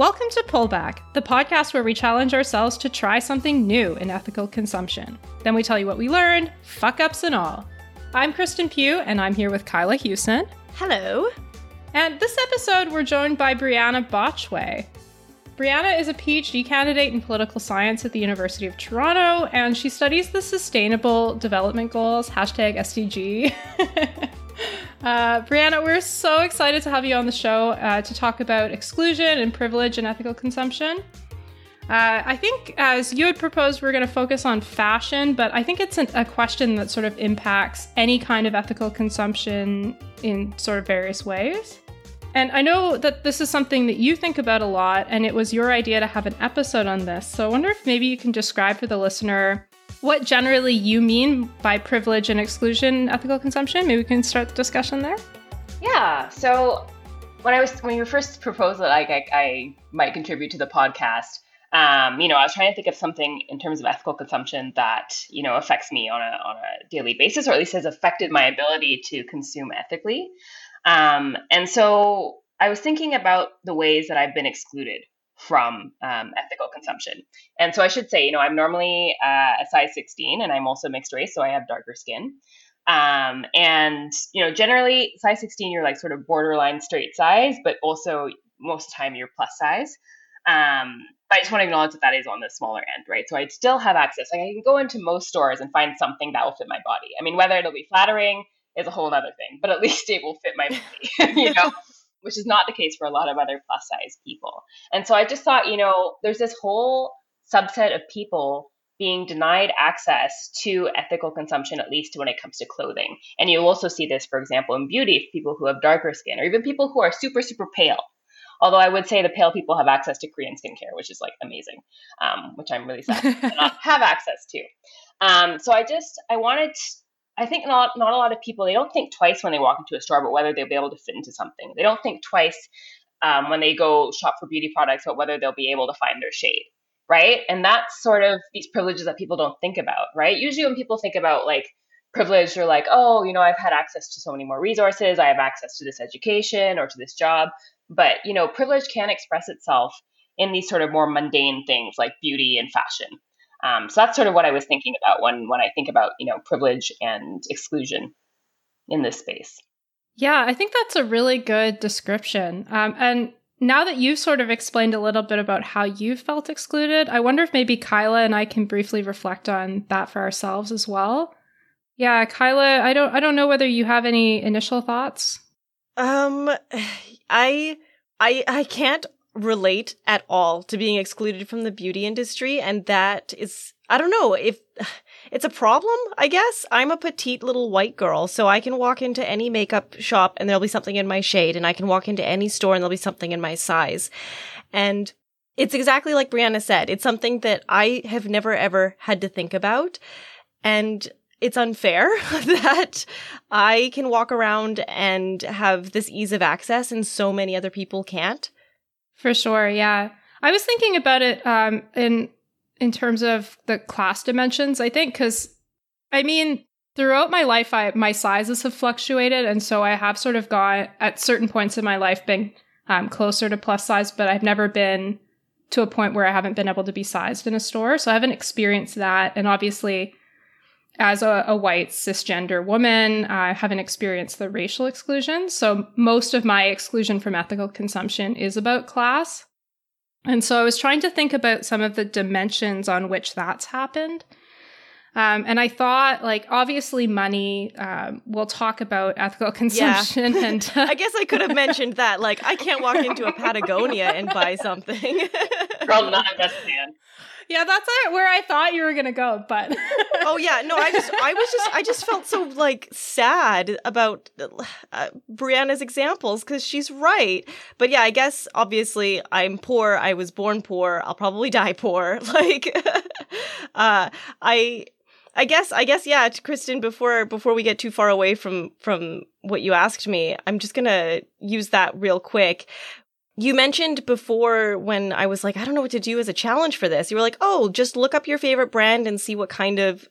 Welcome to Pullback, the podcast where we challenge ourselves to try something new in ethical consumption. Then we tell you what we learned, fuck-ups and all. I'm Kristen Pugh, and I'm here with Kyla Hewson. Hello. And this episode, we're joined by Brianna Botchway. Brianna is a PhD candidate in political science at the University of Toronto, and she studies the Sustainable Development Goals, #SDG. Brianna, we're so excited to have you on the show to talk about exclusion and privilege and ethical consumption. I think, as you had proposed, we're going to focus on fashion, but I think it's a question that sort of impacts any kind of ethical consumption in sort of various ways. And I know that this is something that you think about a lot, and it was your idea to have an episode on this. So I wonder if maybe you can describe for the listener what generally you mean by privilege and exclusion in ethical consumption. Maybe we can start the discussion there. Yeah. So when you first proposed that I might contribute to the podcast, I was trying to think of something in terms of ethical consumption that, you know, affects me on a daily basis, or at least has affected my ability to consume ethically. And so I was thinking about the ways that I've been excluded from ethical consumption. And so I should say, I'm normally a size 16 and I'm also mixed race, so I have darker skin. Generally size 16, you're like sort of borderline straight size, but also most of the time you're plus size. But I just want to acknowledge that is on the smaller end, right? So I still have access. Like, I can go into most stores and find something that will fit my body. I mean, whether it'll be flattering is a whole other thing, but at least it will fit my body, which is not the case for a lot of other plus size people. And so I just thought, there's this whole subset of people being denied access to ethical consumption, at least when it comes to clothing. And you'll also see this, for example, in beauty, people who have darker skin, or even people who are super, super pale. Although I would say the pale people have access to Korean skincare, which is like amazing, which I'm really sad to not have access to. I think not a lot of people, they don't think twice when they walk into a store about whether they'll be able to fit into something. They don't think twice when they go shop for beauty products about whether they'll be able to find their shade, right? And that's sort of these privileges that people don't think about, right? Usually when people think about like privilege, they're like, oh, I've had access to so many more resources. I have access to this education or to this job. But, privilege can express itself in these sort of more mundane things like beauty and fashion. So that's sort of what I was thinking about when I think about, privilege and exclusion in this space. Yeah, I think that's a really good description. And now that you've sort of explained a little bit about how you felt excluded, I wonder if maybe Kyla and I can briefly reflect on that for ourselves as well. Yeah, Kyla, I don't know whether you have any initial thoughts. I can't relate at all to being excluded from the beauty industry. And that is, I don't know if it's a problem, I guess. I'm a petite little white girl, so I can walk into any makeup shop and there'll be something in my shade, and I can walk into any store and there'll be something in my size. And it's exactly like Brianna said. It's something that I have never, ever had to think about. And it's unfair that I can walk around and have this ease of access and so many other people can't. For sure, yeah. I was thinking about it in terms of the class dimensions, I think, because, throughout my life, my sizes have fluctuated, and so I have sort of gone, at certain points in my life, been closer to plus size, but I've never been to a point where I haven't been able to be sized in a store, so I haven't experienced that, and obviously, as a white cisgender woman, I haven't experienced the racial exclusion. So most of my exclusion from ethical consumption is about class. And so I was trying to think about some of the dimensions on which that's happened. And I thought, obviously money, we'll talk about ethical consumption. Yeah. And I guess I could have mentioned that. I can't walk into a Patagonia and buy something. Girl, not a best man. Yeah, that's where I thought you were going to go, but... Oh, yeah. No, I just felt so, sad about Brianna's examples, because she's right. But yeah, I guess, obviously, I'm poor. I was born poor. I'll probably die poor. I guess, yeah, to Kristen, before we get too far away from what you asked me, I'm just going to use that real quick. You mentioned before when I was I don't know what to do as a challenge for this. You were like, oh, just look up your favorite brand and see what kind of,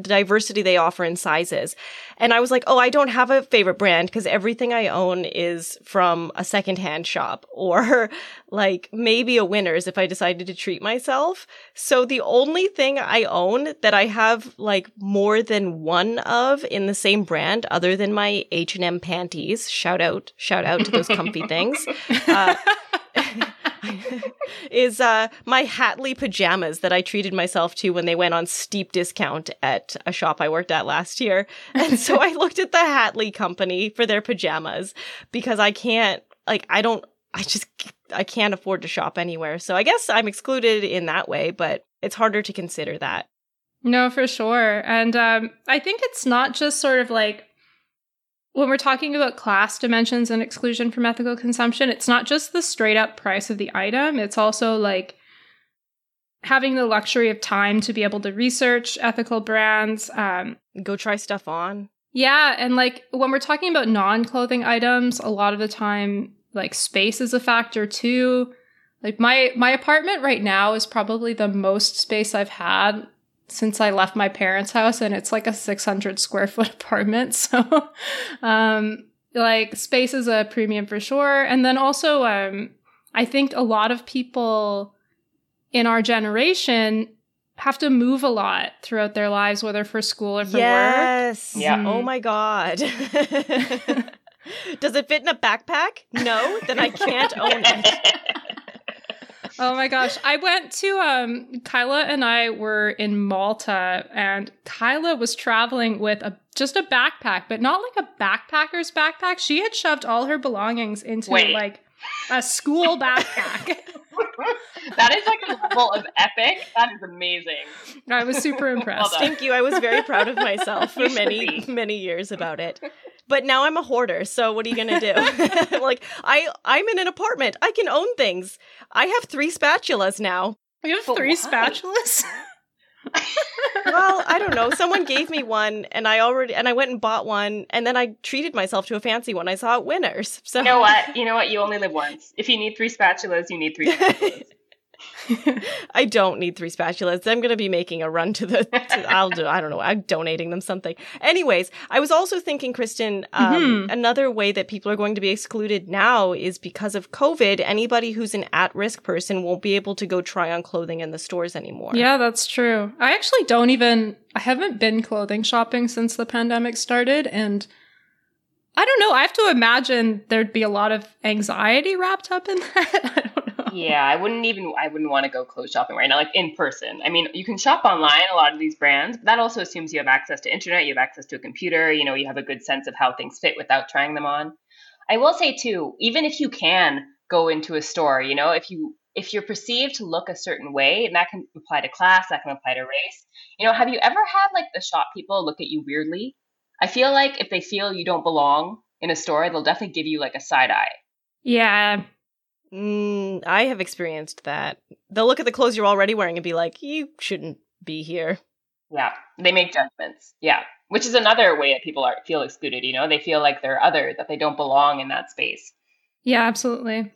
diversity they offer in sizes. And I was like, oh, I don't have a favorite brand because everything I own is from a secondhand shop or like maybe a Winners if I decided to treat myself. So the only thing I own that I have like more than one of in the same brand other than my H&M panties, shout out to those comfy things, is my Hatley pajamas that I treated myself to when they went on steep discount at a shop I worked at last year. And so I looked at the Hatley company for their pajamas because I can't, like, I can't afford to shop anywhere. So I guess I'm excluded in that way, but it's harder to consider that. No, for sure. And I think it's not just sort of like, when we're talking about class dimensions and exclusion from ethical consumption, it's not just the straight up price of the item. It's also like having the luxury of time to be able to research ethical brands. Go try stuff on. Yeah. And like when we're talking about non-clothing items, a lot of the time, like space is a factor too. Like my apartment right now is probably the most space I've had since I left my parents' house, and it's like a 600 square foot apartment. So, like space is a premium for sure. And then also, I think a lot of people in our generation have to move a lot throughout their lives, whether for school or for work. Yeah. Oh my God. Does it fit in a backpack? No, then I can't own it. Oh my gosh. I went to, Kyla and I were in Malta, and Kyla was traveling with just a backpack, but not like a backpacker's backpack. She had shoved all her belongings into like a school backpack. That is like a level of epic. That is amazing. I was super impressed. Well, thank you. I was very proud of myself for many, many years about it. But now I'm a hoarder, so what are you going to do? Like, I'm in an apartment. I can own things. I have 3 spatulas now. You have 3 spatulas? Well, I don't know. Someone gave me one, and I went and bought one, and then I treated myself to a fancy one I saw at Winners. So You know what? You only live once. If you need 3 spatulas, you need 3 spatulas. I don't need 3 spatulas. I'm going to be making a run to the, I don't know, I'm donating them something. Anyways, I was also thinking, Kristen, another way that people are going to be excluded now is because of COVID, anybody who's an at-risk person won't be able to go try on clothing in the stores anymore. Yeah, that's true. I actually I haven't been clothing shopping since the pandemic started, and I don't know, I have to imagine there'd be a lot of anxiety wrapped up in that. I don't know. Yeah, I wouldn't want to go clothes shopping right now, like in person. I mean, you can shop online, a lot of these brands, but that also assumes you have access to internet, you have access to a computer, you know, you have a good sense of how things fit without trying them on. I will say too, even if you can go into a store, you know, if you're perceived to look a certain way, and that can apply to class, that can apply to race, you know, have you ever had like the shop people look at you weirdly? I feel like if they feel you don't belong in a store, they'll definitely give you like a side eye. Yeah. I have experienced that. They'll look at the clothes you're already wearing and be like, you shouldn't be here. Yeah, they make judgments. Yeah, which is another way that people feel excluded, you know? They feel like they're other, that they don't belong in that space. Yeah, absolutely.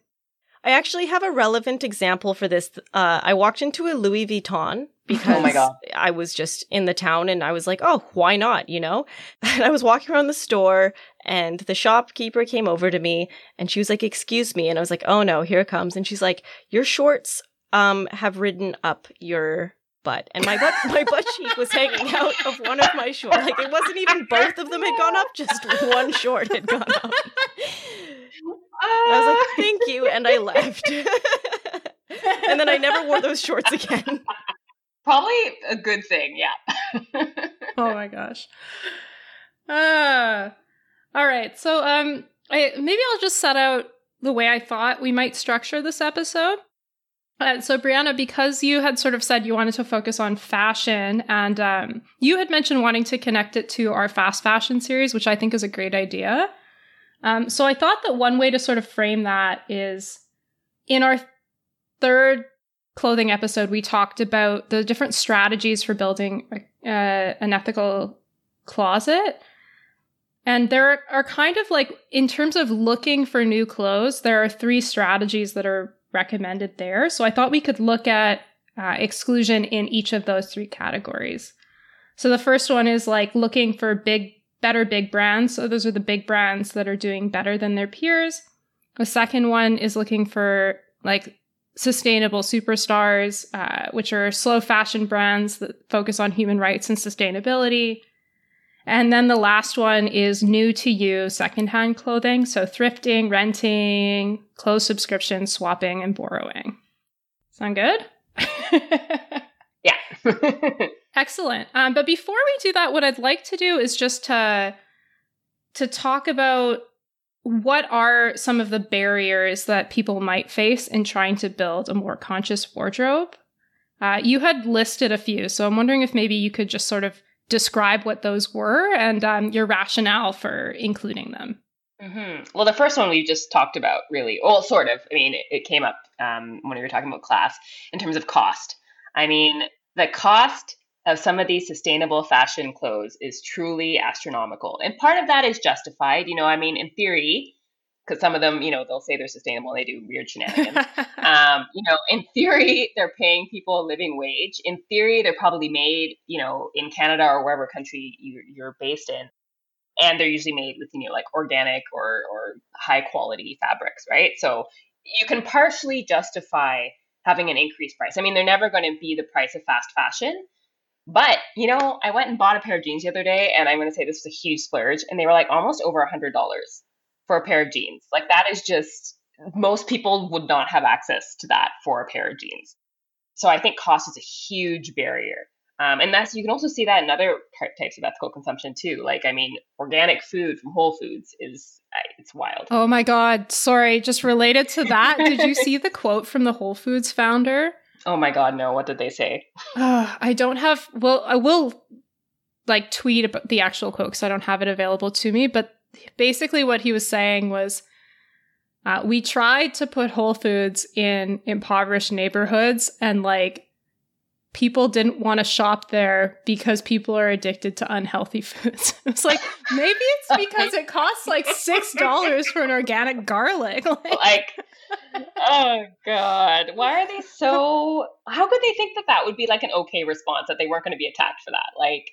I actually have a relevant example for this. I walked into a Louis Vuitton because I was just in the town and I was like, oh, why not, you know? And I was walking around the store and the shopkeeper came over to me and she was like, excuse me. And I was like, oh no, here it comes. And she's like, your shorts have ridden up your butt. And my butt cheek was hanging out of one of my shorts. Like it wasn't even both of them had gone up, just one short had gone up. And I was like, thank you, and I left. And then I never wore those shorts again. Probably a good thing, yeah. Oh my gosh. All right, so maybe I'll just set out the way I thought we might structure this episode. So Brianna, because you had sort of said you wanted to focus on fashion, and you had mentioned wanting to connect it to our fast fashion series, which I think is a great idea. So I thought that one way to sort of frame that is in our third clothing episode, we talked about the different strategies for building an ethical closet. And there are kind of like, in terms of looking for new clothes, there are 3 strategies that are recommended there. So I thought we could look at exclusion in each of those 3 categories. So the first one is like looking for better big brands. So those are the big brands that are doing better than their peers. The second one is looking for like Sustainable Superstars, which are slow fashion brands that focus on human rights and sustainability. And then the last one is new to you secondhand clothing. So thrifting, renting, clothes subscription, swapping, and borrowing. Sound good? Yeah. Excellent. But before we do that, what I'd like to do is just to talk about what are some of the barriers that people might face in trying to build a more conscious wardrobe. You had listed a few, so I'm wondering if maybe you could just sort of describe what those were and your rationale for including them. Mm-hmm. Well, the first one we just talked about, really, well, sort of. I mean, it came up when we were talking about class in terms of cost. I mean, the cost of some of these sustainable fashion clothes is truly astronomical. And part of that is justified, you know, I mean, in theory, because some of them, you know, they'll say they're sustainable and they do weird shenanigans. You know, in theory, they're paying people a living wage. In theory, they're probably made, you know, in Canada or wherever country you're based in. And they're usually made with, you know, like organic or high quality fabrics, right? So you can partially justify having an increased price. I mean, they're never going to be the price of fast fashion. But, you know, I went and bought a pair of jeans the other day, and I'm going to say this was a huge splurge, and they were like almost over $100 for a pair of jeans. Like, that is just, most people would not have access to that for a pair of jeans. So I think cost is a huge barrier. And that's, you can also see that in other types of ethical consumption too. Like, I mean, organic food from Whole Foods is, it's wild. Oh my God. Sorry. Just related to that. Did you see the quote from the Whole Foods founder? Oh my God, no. What did they say? I don't have, well, I will like tweet about the actual quote because I don't have it available to me. But basically what he was saying was, we tried to put Whole Foods in impoverished neighborhoods and like people didn't want to shop there because people are addicted to unhealthy foods. It's like, maybe it's because it costs like $6 for an organic garlic. Like oh God, why are they so, how could they think that would be like an okay response, that they weren't going to be attacked for that? Like,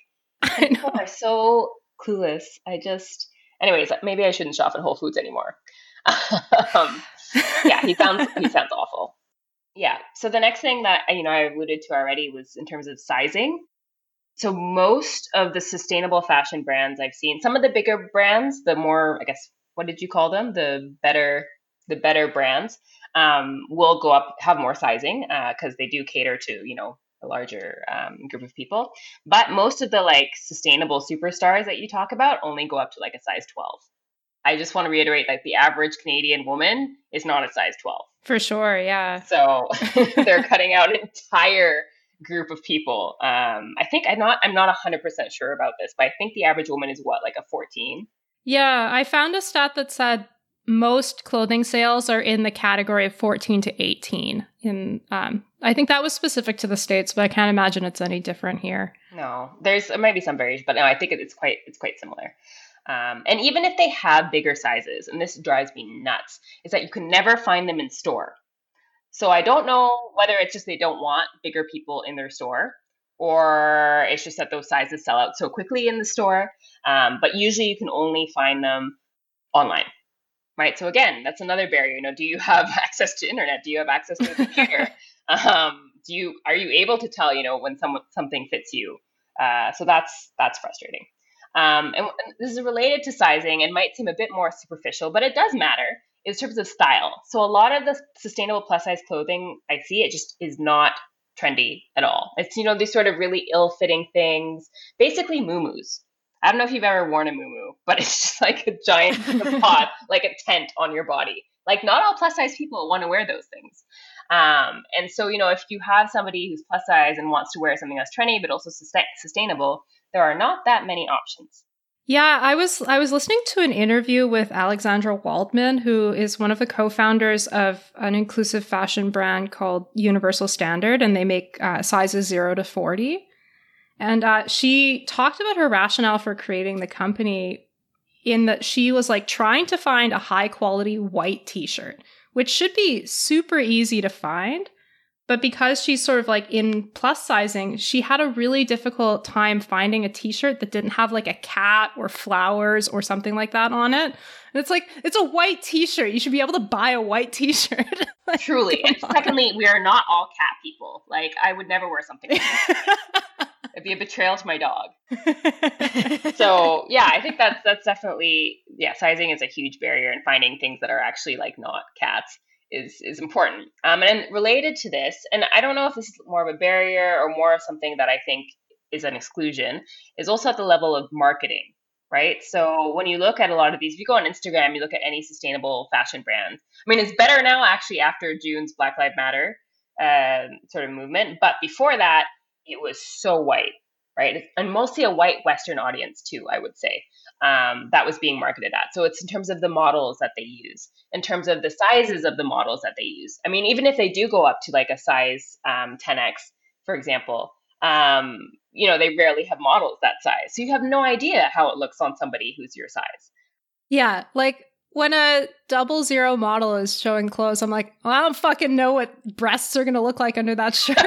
people are so clueless. Anyways, maybe I shouldn't shop at Whole Foods anymore. Yeah, he sounds awful. Yeah. So the next thing that, you know, I alluded to already was in terms of sizing. So most of the sustainable fashion brands I've seen, some of the bigger brands, the more, I guess, what did you call them? The better brands will go up, have more sizing because they do cater to, you know, a larger group of people. But most of the like sustainable superstars that you talk about only go up to like a size 12. I just want to reiterate, like, the average Canadian woman is not a size 12. For sure, yeah. So they're cutting out an entire group of people. I think I'm not 100% sure about this, but I think the average woman is what, like a 14? Yeah, I found a stat that said most clothing sales are in the category of 14 to 18. In I think that was specific to the States, but I can't imagine it's any different here. No, there might be some variation, but no, I think it's quite similar. And even if they have bigger sizes, and this drives me nuts, is that you can never find them in store. So I don't know whether it's just they don't want bigger people in their store, or it's just that those sizes sell out so quickly in the store. But usually you can only find them online, right? So again, that's another barrier. You know, do you have access to internet? Do you have access to a computer? Are you able to tell, you know, when something fits you? So that's frustrating. And this is related to sizing and might seem a bit more superficial, but it does matter in terms of style. So a lot of the sustainable plus size clothing I see, it just is not trendy at all. It's, you know, these sort of really ill-fitting things, basically muumuus. I don't know if you've ever worn a muumuu, but it's just like a giant pot, like a tent on your body. Like, not all plus size people want to wear those things. And so, you know, if you have somebody who's plus size and wants to wear something that's trendy, but also sustainable, there are not that many options. Yeah, I was listening to an interview with Alexandra Waldman, who is one of the co-founders of an inclusive fashion brand called Universal Standard, and they make sizes 0 to 40. And she talked about her rationale for creating the company, in that she was like trying to find a high quality white t-shirt, which should be super easy to find. But because she's sort of like in plus sizing, she had a really difficult time finding a t-shirt that didn't have like a cat or flowers or something like that on it. And it's like, it's a white t-shirt. You should be able to buy a white t-shirt. Like, truly. And secondly, we are not all cat people. Like, I would never wear something like that. It'd be a betrayal to my dog. So yeah, I think that's definitely, yeah, sizing is a huge barrier, and finding things that are actually like not cats is important. And related to this, and I don't know if this is more of a barrier or more of something that I think is an exclusion, is also at the level of marketing, right? So when you look at a lot of these, if you go on Instagram, you look at any sustainable fashion brand. I mean, it's better now actually after June's Black Lives Matter sort of movement. But before that, it was so white, right? And mostly a white Western audience too, I would say, that was being marketed at. So it's in terms of the models that they use, in terms of the sizes of the models that they use. I mean, even if they do go up to like a size 10X, for example, you know, they rarely have models that size. So you have no idea how it looks on somebody who's your size. Yeah. Like when a 00 model is showing clothes, I'm like, well, I don't fucking know what breasts are going to look like under that shirt.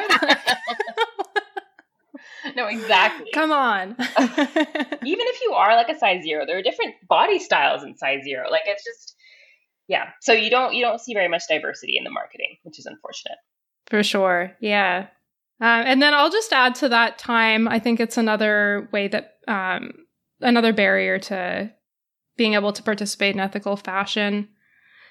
No, exactly. Come on. Even if you are like a size 0, there are different body styles in size 0. Like it's just, yeah. So you don't see very much diversity in the marketing, which is unfortunate. For sure. Yeah. And then I'll just add to that time. I think it's another way that, another barrier to being able to participate in ethical fashion.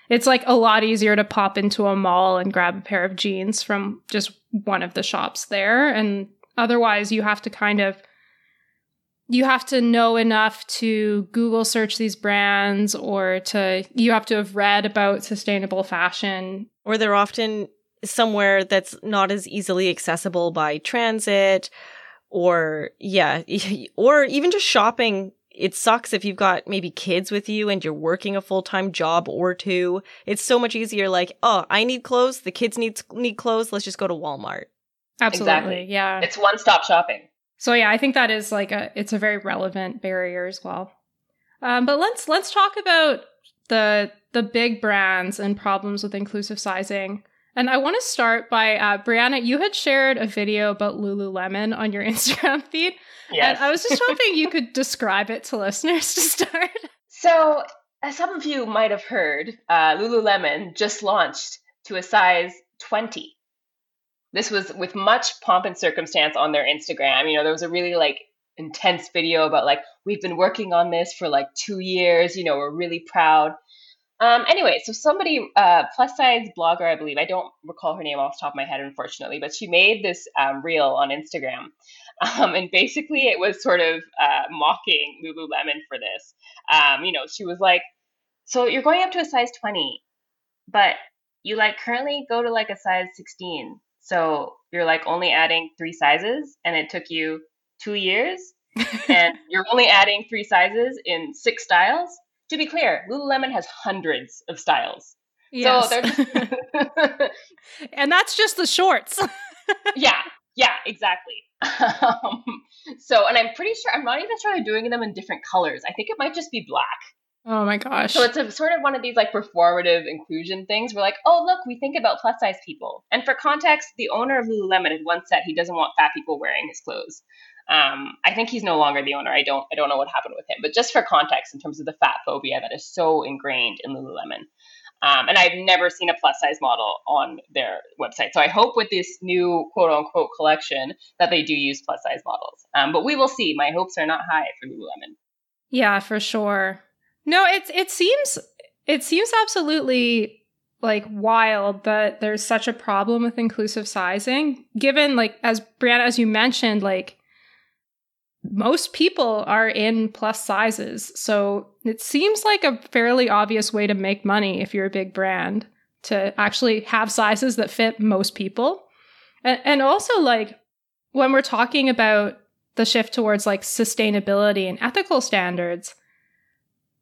It's like a lot easier to pop into a mall and grab a pair of jeans from just one of the shops there. And otherwise, you have to know enough to Google search these brands, or you have to have read about sustainable fashion. Or they're often somewhere that's not as easily accessible by transit, or yeah, or even just shopping. It sucks if you've got maybe kids with you and you're working a full-time job or two. It's so much easier like, oh, I need clothes. The kids need clothes. Let's just go to Walmart. Absolutely. Exactly. Yeah. It's one-stop shopping. So yeah, I think that is like it's a very relevant barrier as well. But let's talk about the big brands and problems with inclusive sizing. And I want to start by, Brianna, you had shared a video about Lululemon on your Instagram feed. Yes. And I was just hoping you could describe it to listeners to start. So as some of you might have heard, Lululemon just launched to a size 20. This was with much pomp and circumstance on their Instagram. You know, there was a really like intense video about like, we've been working on this for like 2 years. You know, we're really proud. Anyway, so somebody, plus size blogger, I believe, I don't recall her name off the top of my head, unfortunately, but she made this reel on Instagram. And basically it was sort of mocking Lululemon for this. You know, she was like, so you're going up to a size 20, but you like currently go to like a size 16. So you're like only adding 3 sizes and it took you 2 years and you're only adding 3 sizes in 6 styles. To be clear, Lululemon has hundreds of styles. Yes. So they're and that's just the shorts. Yeah, exactly. And I'm pretty sure, I'm not even sure they're doing them in different colors. I think it might just be black. Oh my gosh. So it's a sort of one of these like performative inclusion things. We're like, oh, look, we think about plus size people. And for context, the owner of Lululemon had once said he doesn't want fat people wearing his clothes. I think he's no longer the owner. I don't know what happened with him, but just for context in terms of the fat phobia that is so ingrained in Lululemon. And I've never seen a plus size model on their website. So I hope with this new quote unquote collection that they do use plus size models. But we will see. My hopes are not high for Lululemon. Yeah, for sure. No, it seems absolutely like wild that there's such a problem with inclusive sizing, given like, as Brianna, as you mentioned, like most people are in plus sizes. So it seems like a fairly obvious way to make money if you're a big brand, to actually have sizes that fit most people. And also like when we're talking about the shift towards like sustainability and ethical standards,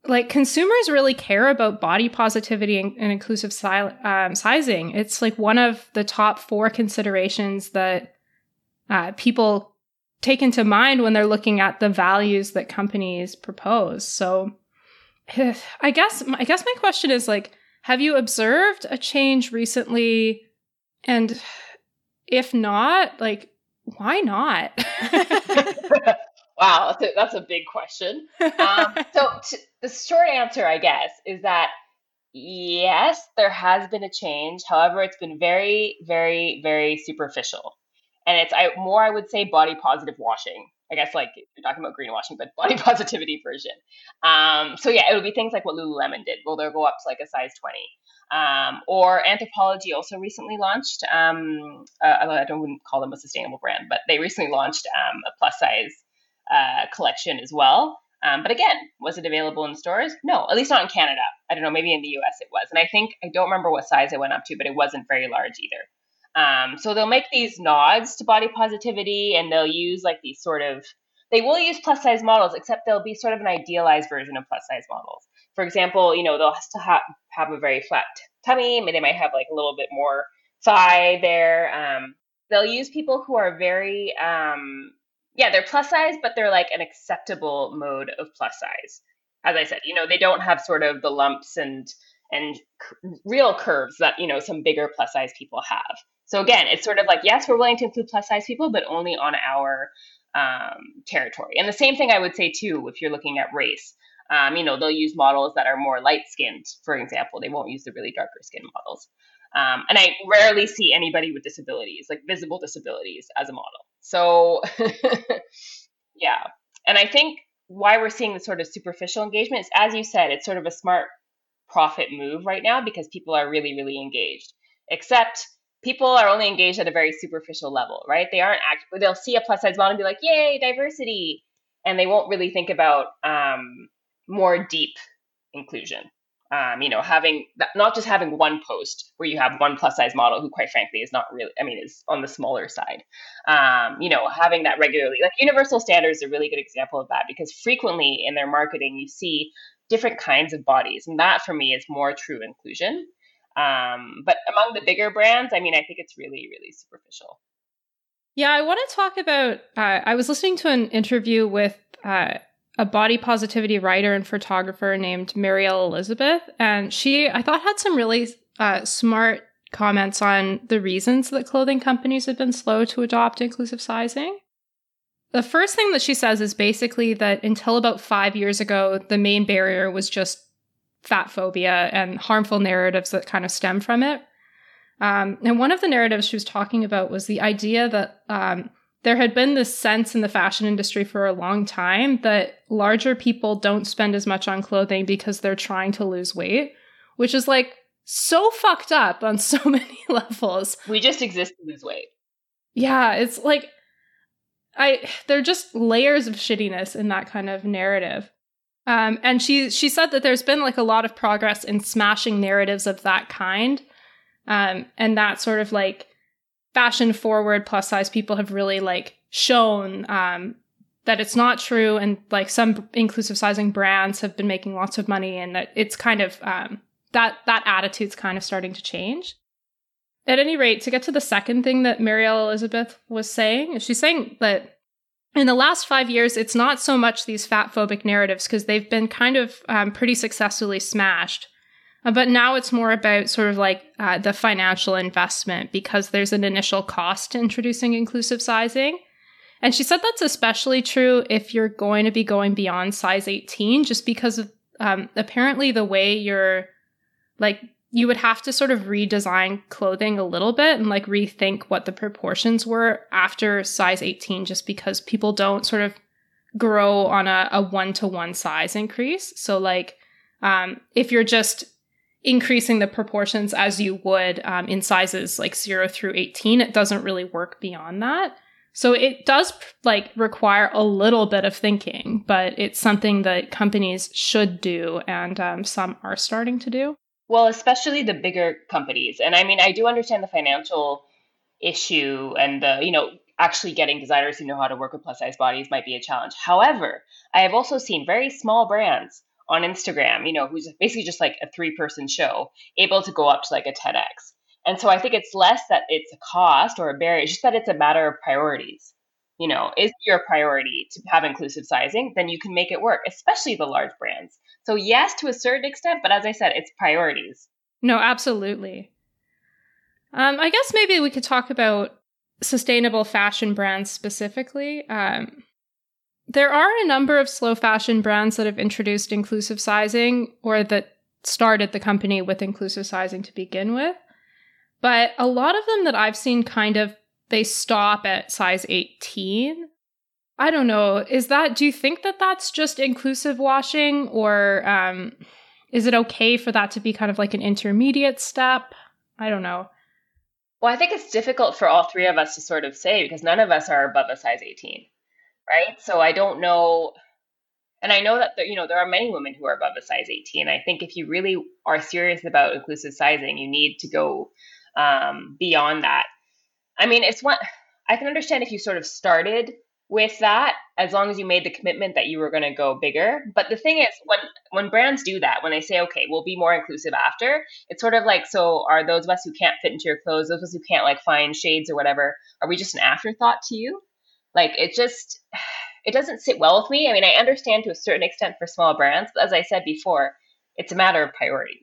like consumers really care about body positivity and inclusive sizing. It's like one of the top 4 considerations that people take into mind when they're looking at the values that companies propose. So I guess my question is like, have you observed a change recently? And if not, like, why not? Wow, that's a big question. So the short answer, I guess, is that Yes, there has been a change. However, it's been very, very, very superficial. And it's I would say body positive washing. I guess like you're talking about greenwashing, but body positivity version. So yeah, it'll be things like what Lululemon did. Well, they'll go up to like a size 20. Or Anthropologie also recently launched, I wouldn't call them a sustainable brand, but they recently launched a plus size collection as well. But again, was it available in stores? No, at least not in Canada. I don't know, maybe in the US it was. And I think, I don't remember what size I went up to, but it wasn't very large either. So they'll make these nods to body positivity, and they'll use like these sort of, they will use plus size models, except they'll be sort of an idealized version of plus size models. For example, you know, they'll still have a very flat tummy. They might have like a little bit more thigh there. They'll use people who are very, they're plus size, but they're like an acceptable mode of plus size. As I said, you know, they don't have sort of the lumps and real curves that, you know, some bigger plus size people have. So again, it's sort of like, yes, we're willing to include plus size people, but only on our territory. And the same thing I would say too, if you're looking at race, you know, they'll use models that are more light skinned, for example. They won't use the really darker skin models. And I rarely see anybody with disabilities, like visible disabilities, as a model. So, yeah. And I think why we're seeing this sort of superficial engagement is, as you said, it's sort of a smart profit move right now because people are really, really engaged. Except people are only engaged at a very superficial level, right? They aren't active. They'll see a plus size model and be like, yay, diversity. And they won't really think about more deep inclusion. You know, having not just having one post where you have one plus size model who, quite frankly, is not really, is on the smaller side. You know, having that regularly, like Universal Standard is a really good example of that, because frequently in their marketing, you see different kinds of bodies. And that for me is more true inclusion. But among the bigger brands, I think it's really, really superficial. Yeah, I want to talk about, I was listening to an interview with, a body positivity writer and photographer named Marielle Elizabeth. And she, I thought, had some really smart comments on the reasons that clothing companies have been slow to adopt inclusive sizing. The first thing that she says is basically that until about 5 years ago, the main barrier was just fat phobia and harmful narratives that kind of stem from it. And one of the narratives she was talking about was the idea that there had been this sense in the fashion industry for a long time that larger people don't spend as much on clothing because they're trying to lose weight, which is like so fucked up on so many levels. We just exist to lose weight. Yeah, it's like there are just layers of shittiness in that kind of narrative. And she said that there's been like a lot of progress in smashing narratives of that kind. And that sort of like fashion forward plus size people have really like shown that it's not true, and like some inclusive sizing brands have been making lots of money, and that it's kind of that attitude's kind of starting to change. At any rate, to get to the second thing that Marielle Elizabeth was saying, she's saying that in the last 5 years, it's not so much these fat phobic narratives, because they've been kind of pretty successfully smashed. But now it's more about sort of like the financial investment, because there's an initial cost to introducing inclusive sizing. And she said that's especially true if you're going to be going beyond size 18, just because of, apparently the way you're like, you would have to sort of redesign clothing a little bit and like rethink what the proportions were after size 18, just because people don't sort of grow on a one-to-one size increase. So like if you're just increasing the proportions as you would in sizes like 0 through 18, it doesn't really work beyond that. So it does like require a little bit of thinking, but it's something that companies should do, and some are starting to do. Well, especially the bigger companies, and I do understand the financial issue, and the actually getting designers who know how to work with plus size bodies might be a challenge. However, I have also seen very small brands on Instagram, who's basically just like a 3-person show, able to go up to like a 10X. And so I think it's less that it's a cost or a barrier, it's just that it's a matter of priorities. You know, is your priority to have inclusive sizing? Then you can make it work, especially the large brands. So yes, to a certain extent, but as I said, it's priorities. No, absolutely. I guess maybe we could talk about sustainable fashion brands specifically. There are a number of slow fashion brands that have introduced inclusive sizing, or that started the company with inclusive sizing to begin with. But a lot of them that I've seen kind of, they stop at size 18. I don't know. Is that, do you think that that's just inclusive washing, or is it okay for that to be kind of like an intermediate step? I don't know. Well, I think it's difficult for all three of us to sort of say, because none of us are above a size 18, right? So I don't know. And I know that there, you know, there are many women who are above a size 18. I think if you really are serious about inclusive sizing, you need to go beyond that. I mean, it's one, I can understand if you sort of started with that, as long as you made the commitment that you were going to go bigger. But the thing is, when brands do that, when they say, okay, we'll be more inclusive after, it's sort of like, so are those of us who can't fit into your clothes, those of us who can't like find shades or whatever, are we just an afterthought to you? Like, it just, it doesn't sit well with me. I mean, I understand to a certain extent for small brands, but as I said before, it's a matter of priorities.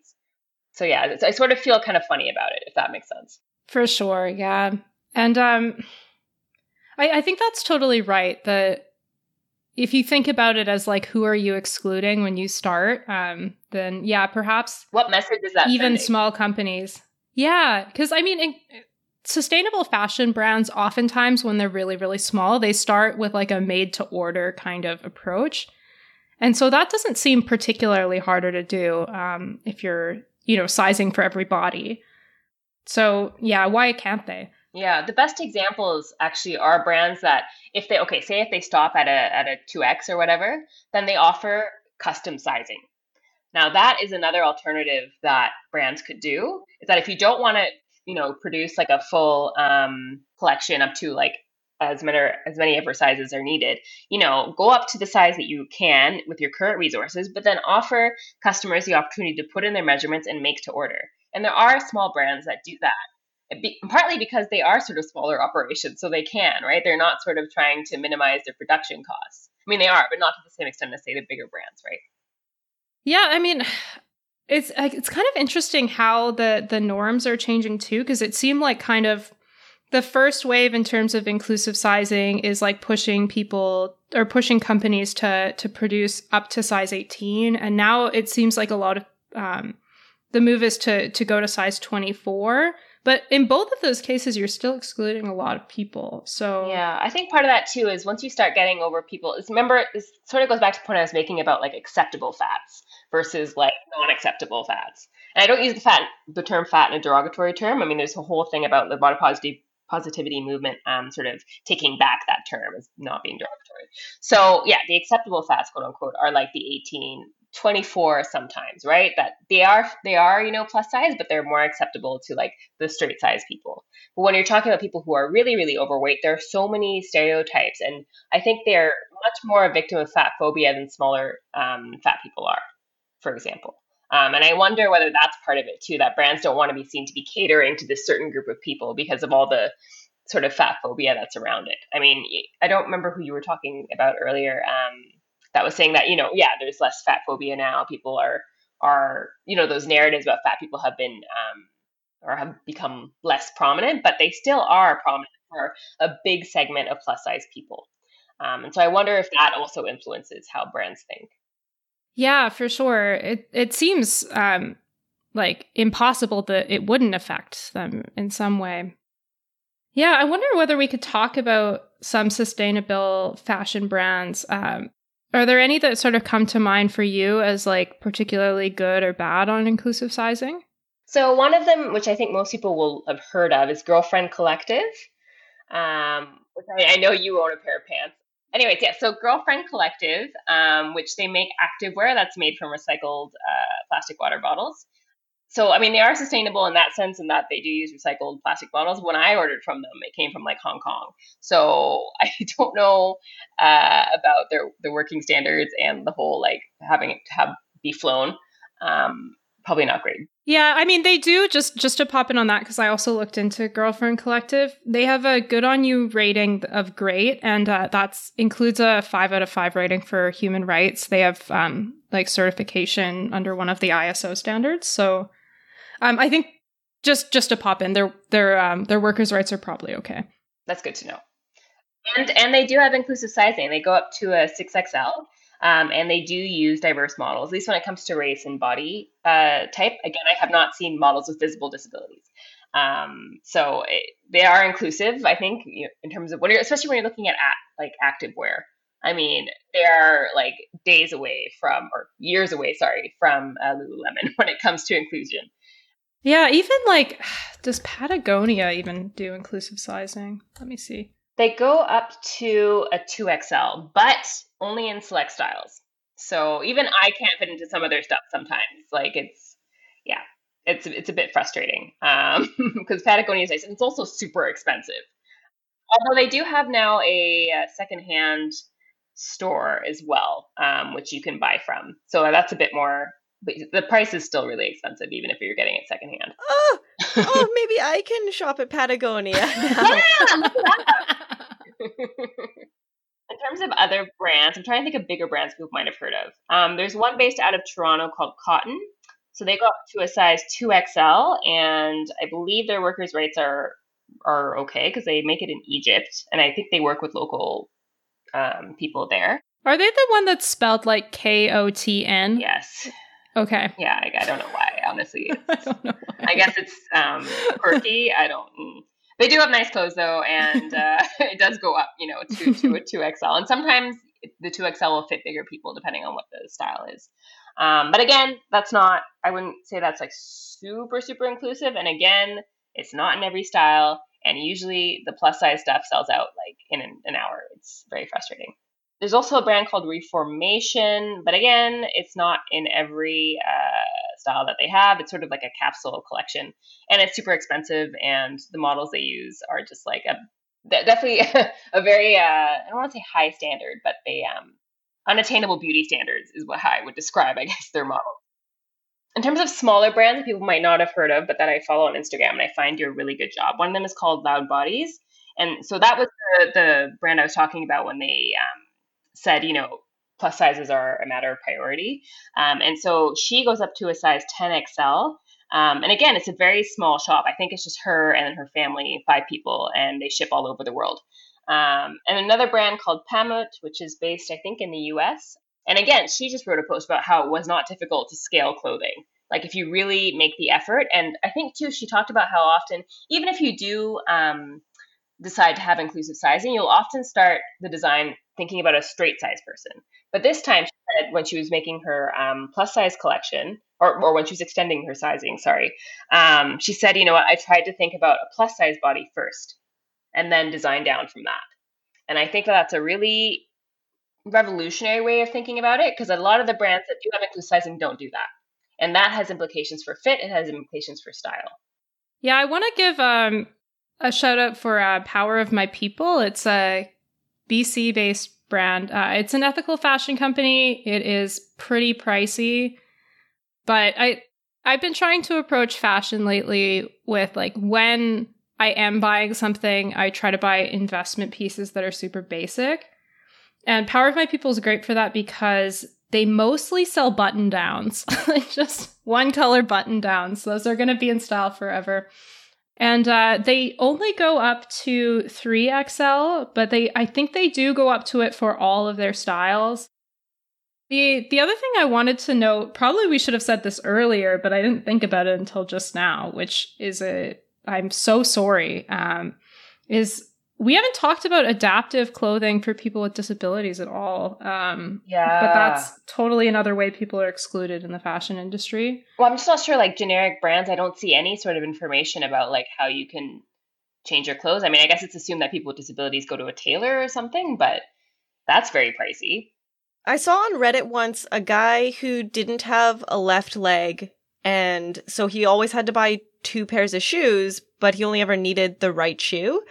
So yeah, I sort of feel kind of funny about it, if that makes sense. For sure. Yeah. And I think that's totally right. That if you think about it as like, who are you excluding when you start? Then yeah, perhaps. What message is that? Even sending? Small companies. Yeah. Because I mean, sustainable fashion brands, oftentimes when they're really, really small, they start with like a made to order kind of approach. And so that doesn't seem particularly harder to do if you're, you know, sizing for every body. So yeah, why can't they? Yeah, the best examples actually are brands that if they, okay, say if they stop at a 2X or whatever, then they offer custom sizing. Now that is another alternative that brands could do, is that if you don't want to, you know, produce like a full collection up to like as many of your sizes are needed, you know, go up to the size that you can with your current resources, but then offer customers the opportunity to put in their measurements and make to order. And there are small brands that do that. Partly because they are sort of smaller operations, so they can, right? They're not sort of trying to minimize their production costs. I mean, they are, but not to the same extent as, say, the bigger brands, right? Yeah, I mean, it's kind of interesting how the norms are changing too, because it seemed like kind of the first wave in terms of inclusive sizing is like pushing people or pushing companies to produce up to size 18. And now it seems like a lot of the move is to go to size 24. But in both of those cases, you're still excluding a lot of people. So yeah, I think part of that too is once you start getting over people, remember, this sort of goes back to the point I was making about like acceptable fats versus like non-acceptable fats. And I don't use the term fat in a derogatory term. I mean, there's a whole thing about the body positivity movement sort of taking back that term as not being derogatory. So yeah, the acceptable fats, quote unquote, are like the 18, 24 sometimes, right? That they are, you know, plus size, but they're more acceptable to like the straight size people. But when you're talking about people who are really, really overweight, there are so many stereotypes. And I think they're much more a victim of fat phobia than smaller fat people are, for example. And I wonder whether that's part of it too, that brands don't want to be seen to be catering to this certain group of people because of all the sort of fat phobia that's around it. I mean, I don't remember who you were talking about earlier. That was saying that, you know, yeah, there's less fat phobia now. People are, you know, those narratives about fat people have been or have become less prominent, but they still are prominent for a big segment of plus size people. And so I wonder if that also influences how brands think. Yeah, for sure. It seems like impossible that it wouldn't affect them in some way. Yeah, I wonder whether we could talk about some sustainable fashion brands. Are there any that sort of come to mind for you as like particularly good or bad on inclusive sizing? So one of them, which I think most people will have heard of, is Girlfriend Collective. Which I know you own a pair of pants. Anyways, yeah, so Girlfriend Collective, which they make activewear that's made from recycled plastic water bottles. So, I mean, they are sustainable in that sense, in that they do use recycled plastic bottles. When I ordered from them, it came from like Hong Kong. So I don't know about their working standards and the whole like having it to be flown. Probably not great. Yeah, I mean, they do, just to pop in on that, because I also looked into Girlfriend Collective. They have a good on you rating of great, and that includes a 5 out of 5 rating for human rights. They have like certification under one of the ISO standards. So I think just to pop in, their workers' rights are probably okay. That's good to know. And they do have inclusive sizing. They go up to a 6XL. And they do use diverse models, at least when it comes to race and body type. Again, I have not seen models with visible disabilities. So they are inclusive, I think, you know, in terms of what you're, especially when you're looking at active wear. I mean, they are like years away from Lululemon when it comes to inclusion. Yeah, even like, does Patagonia even do inclusive sizing? Let me see. They go up to a 2XL, but only in select styles. So even I can't fit into some of their stuff sometimes. Like it's a bit frustrating because Patagonia is nice. And it's also super expensive. Although they do have now a secondhand store as well, which you can buy from. So that's a bit more, but the price is still really expensive, even if you're getting it secondhand. Oh, maybe I can shop at Patagonia now. In terms of other brands, I'm trying to think of bigger brands people might have heard of. There's one based out of Toronto called Cotton. So they go up to a size 2XL, and I believe their workers' rights are okay because they make it in Egypt, and I think they work with local people there. Are they the one that's spelled like KOTN? Yes. Okay. Yeah, I don't know why, honestly. I don't know why. I guess it's quirky. They do have nice clothes, though, and it does go up, you know, to a 2XL. And sometimes the 2XL will fit bigger people, depending on what the style is. But again, that's not, I wouldn't say that's like super, super inclusive. And again, it's not in every style. And usually the plus size stuff sells out like in an hour. It's very frustrating. There's also a brand called Reformation, but again, it's not in every style that they have. It's sort of like a capsule collection, and it's super expensive. And the models they use are just like definitely a very I don't want to say high standard, but they unattainable beauty standards is what I would describe, I guess, their model. In terms of smaller brands that people might not have heard of, but that I follow on Instagram and I find do a really good job. One of them is called Loud Bodies, and so that was the brand I was talking about when they said, you know, plus sizes are a matter of priority. And so she goes up to a size 10XL. And again, it's a very small shop. I think it's just her and her family, 5 people, and they ship all over the world. And another brand called Pamut, which is based, I think, in the US. And again, she just wrote a post about how it was not difficult to scale clothing. Like if you really make the effort. And I think too, she talked about how often, even if you do decide to have inclusive sizing, you'll often start the design thinking about a straight size person. But this time she said when she was making her plus size collection or when she was extending her sizing, she said, you know what, I tried to think about a plus size body first and then design down from that. And I think that's a really revolutionary way of thinking about it, because a lot of the brands that do have inclusive sizing don't do that. And that has implications for fit. It has implications for style. Yeah, I want to give a shout out for Power of My People. It's a BC-based brand. It's an ethical fashion company. It is pretty pricey, but I've been trying to approach fashion lately with like when I am buying something, I try to buy investment pieces that are super basic. And Power of My People is great for that because they mostly sell button downs, just one color button downs. Those are going to be in style forever. And they only go up to 3XL, but I think they do go up to it for all of their styles. The other thing I wanted to note, probably we should have said this earlier, but I didn't think about it until just now, which is I'm so sorry, is we haven't talked about adaptive clothing for people with disabilities at all. But that's totally another way people are excluded in the fashion industry. Well, I'm just not sure, like generic brands, I don't see any sort of information about like how you can change your clothes. I mean, I guess it's assumed that people with disabilities go to a tailor or something, but that's very pricey. I saw on Reddit once a guy who didn't have a left leg, and so he always had to buy 2 pairs of shoes, but he only ever needed the right shoe.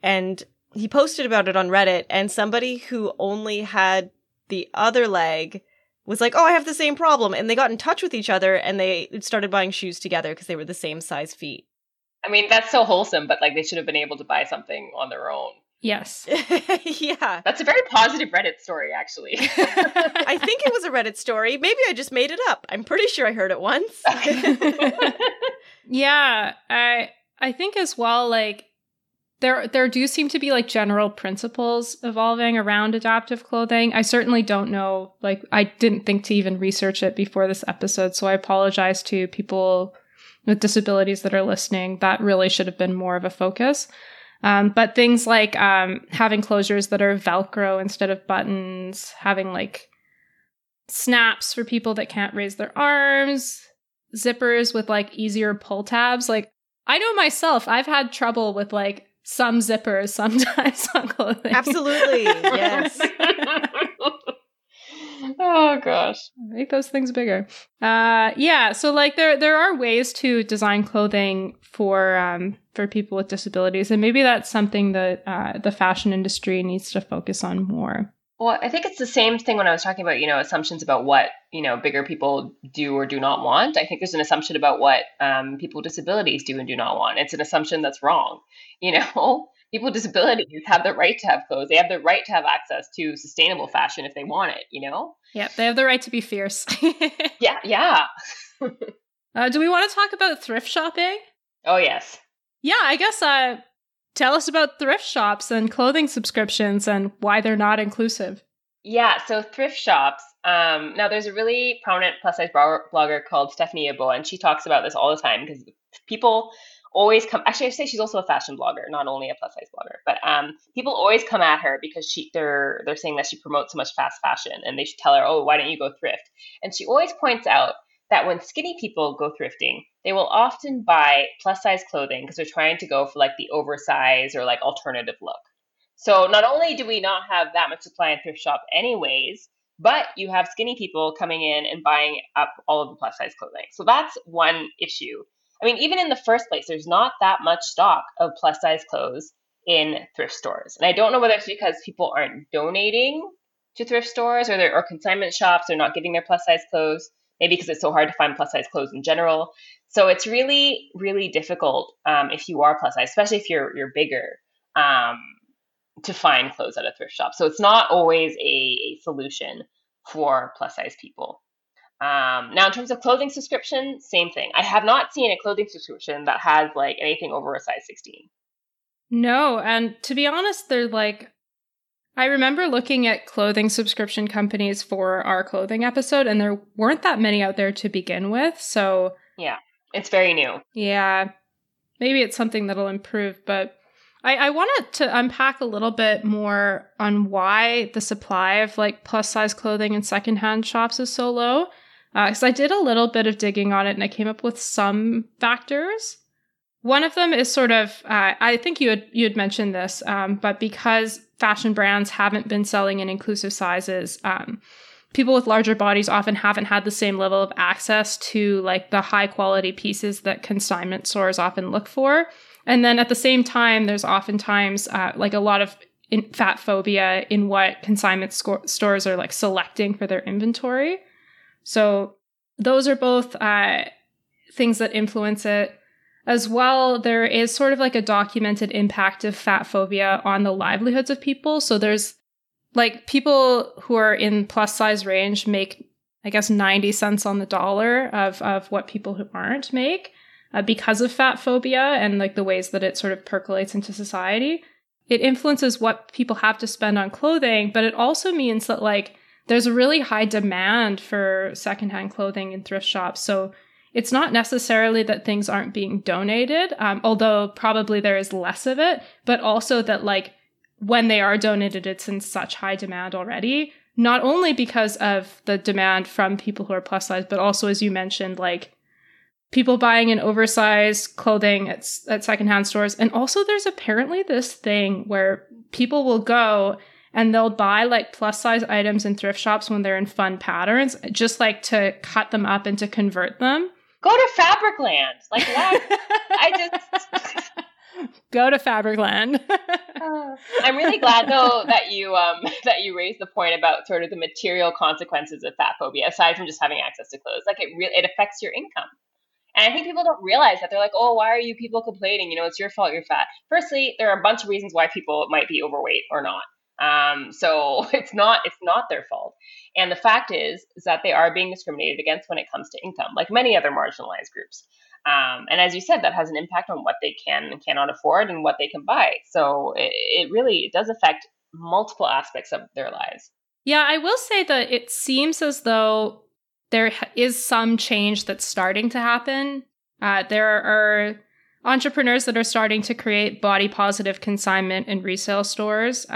And he posted about it on Reddit, and somebody who only had the other leg was like, oh, I have the same problem. And they got in touch with each other and they started buying shoes together because they were the same size feet. I mean, that's so wholesome, but like they should have been able to buy something on their own. Yes. Yeah. That's a very positive Reddit story, actually. I think it was a Reddit story. Maybe I just made it up. I'm pretty sure I heard it once. Yeah. I think as well, like, There do seem to be like general principles evolving around adaptive clothing. I certainly don't know, like I didn't think to even research it before this episode. So I apologize to people with disabilities that are listening. That really should have been more of a focus. But things like having closures that are Velcro instead of buttons, having like snaps for people that can't raise their arms, zippers with like easier pull tabs. Like I know myself, I've had trouble with like some zippers sometimes on clothing. Absolutely. Yes. Oh gosh. Make those things bigger. Yeah. So like there are ways to design clothing for people with disabilities. And maybe that's something that the fashion industry needs to focus on more. Well, I think it's the same thing when I was talking about, assumptions about what, bigger people do or do not want. I think there's an assumption about what people with disabilities do and do not want. It's an assumption that's wrong. People with disabilities have the right to have clothes. They have the right to have access to sustainable fashion if they want it, Yeah, they have the right to be fierce. Yeah. Do we want to talk about thrift shopping? Oh, yes. Yeah, I guess tell us about thrift shops and clothing subscriptions and why they're not inclusive. Yeah, so thrift shops. Now, there's a really prominent plus-size blogger called Stephanie Abo, and she talks about this all the time because people always come. Actually, I say she's also a fashion blogger, not only a plus-size blogger. But people always come at her because they're saying that she promotes so much fast fashion, and they should tell her, oh, why don't you go thrift? And she always points out that when skinny people go thrifting, they will often buy plus size clothing because they're trying to go for like the oversized or like alternative look. So not only do we not have that much supply in thrift shop anyways, but you have skinny people coming in and buying up all of the plus size clothing. So that's one issue. I mean, even in the first place, there's not that much stock of plus size clothes in thrift stores. And I don't know whether it's because people aren't donating to thrift stores or there are consignment shops, they're not giving their plus size clothes. Maybe because it's so hard to find plus-size clothes in general. So it's really, really difficult if you are plus-size, especially if you're bigger, to find clothes at a thrift shop. So it's not always a solution for plus-size people. Now, in terms of clothing subscription, same thing. I have not seen a clothing subscription that has like anything over a size 16. No, and to be honest, they're like... I remember looking at clothing subscription companies for our clothing episode, and there weren't that many out there to begin with. So yeah, it's very new. Yeah, maybe it's something that'll improve. But I wanted to unpack a little bit more on why the supply of like plus size clothing in secondhand shops is so low, because I did a little bit of digging on it, and I came up with some factors. One of them is sort of, I think you had mentioned this, but because fashion brands haven't been selling in inclusive sizes, people with larger bodies often haven't had the same level of access to like the high quality pieces that consignment stores often look for. And then at the same time, there's oftentimes like a lot of fat phobia in what consignment stores are like selecting for their inventory. So those are both things that influence it. As well, there is sort of like a documented impact of fat phobia on the livelihoods of people. So there's like people who are in plus size range make, I guess, 90 cents on the dollar of what people who aren't make because of fat phobia and like the ways that it sort of percolates into society. It influences what people have to spend on clothing, but it also means that like there's a really high demand for secondhand clothing in thrift shops. So it's not necessarily that things aren't being donated, although probably there is less of it, but also that like when they are donated, it's in such high demand already, not only because of the demand from people who are plus size, but also, as you mentioned, like people buying in oversized clothing at secondhand stores. And also there's apparently this thing where people will go and they'll buy like plus size items in thrift shops when they're in fun patterns, just like to cut them up and to convert them. Go to Fabricland. Like what? Go to Fabricland. I'm really glad though that you raised the point about sort of the material consequences of fat phobia, aside from just having access to clothes. Like it affects your income. And I think people don't realize that. They're like, oh, why are you people complaining? It's your fault you're fat. Firstly, there are a bunch of reasons why people might be overweight or not. So it's not their fault. And the fact is that they are being discriminated against when it comes to income, like many other marginalized groups. And as you said, that has an impact on what they can and cannot afford and what they can buy. So it really does affect multiple aspects of their lives. Yeah, I will say that it seems as though there is some change that's starting to happen. There are entrepreneurs that are starting to create body positive consignment and resale stores.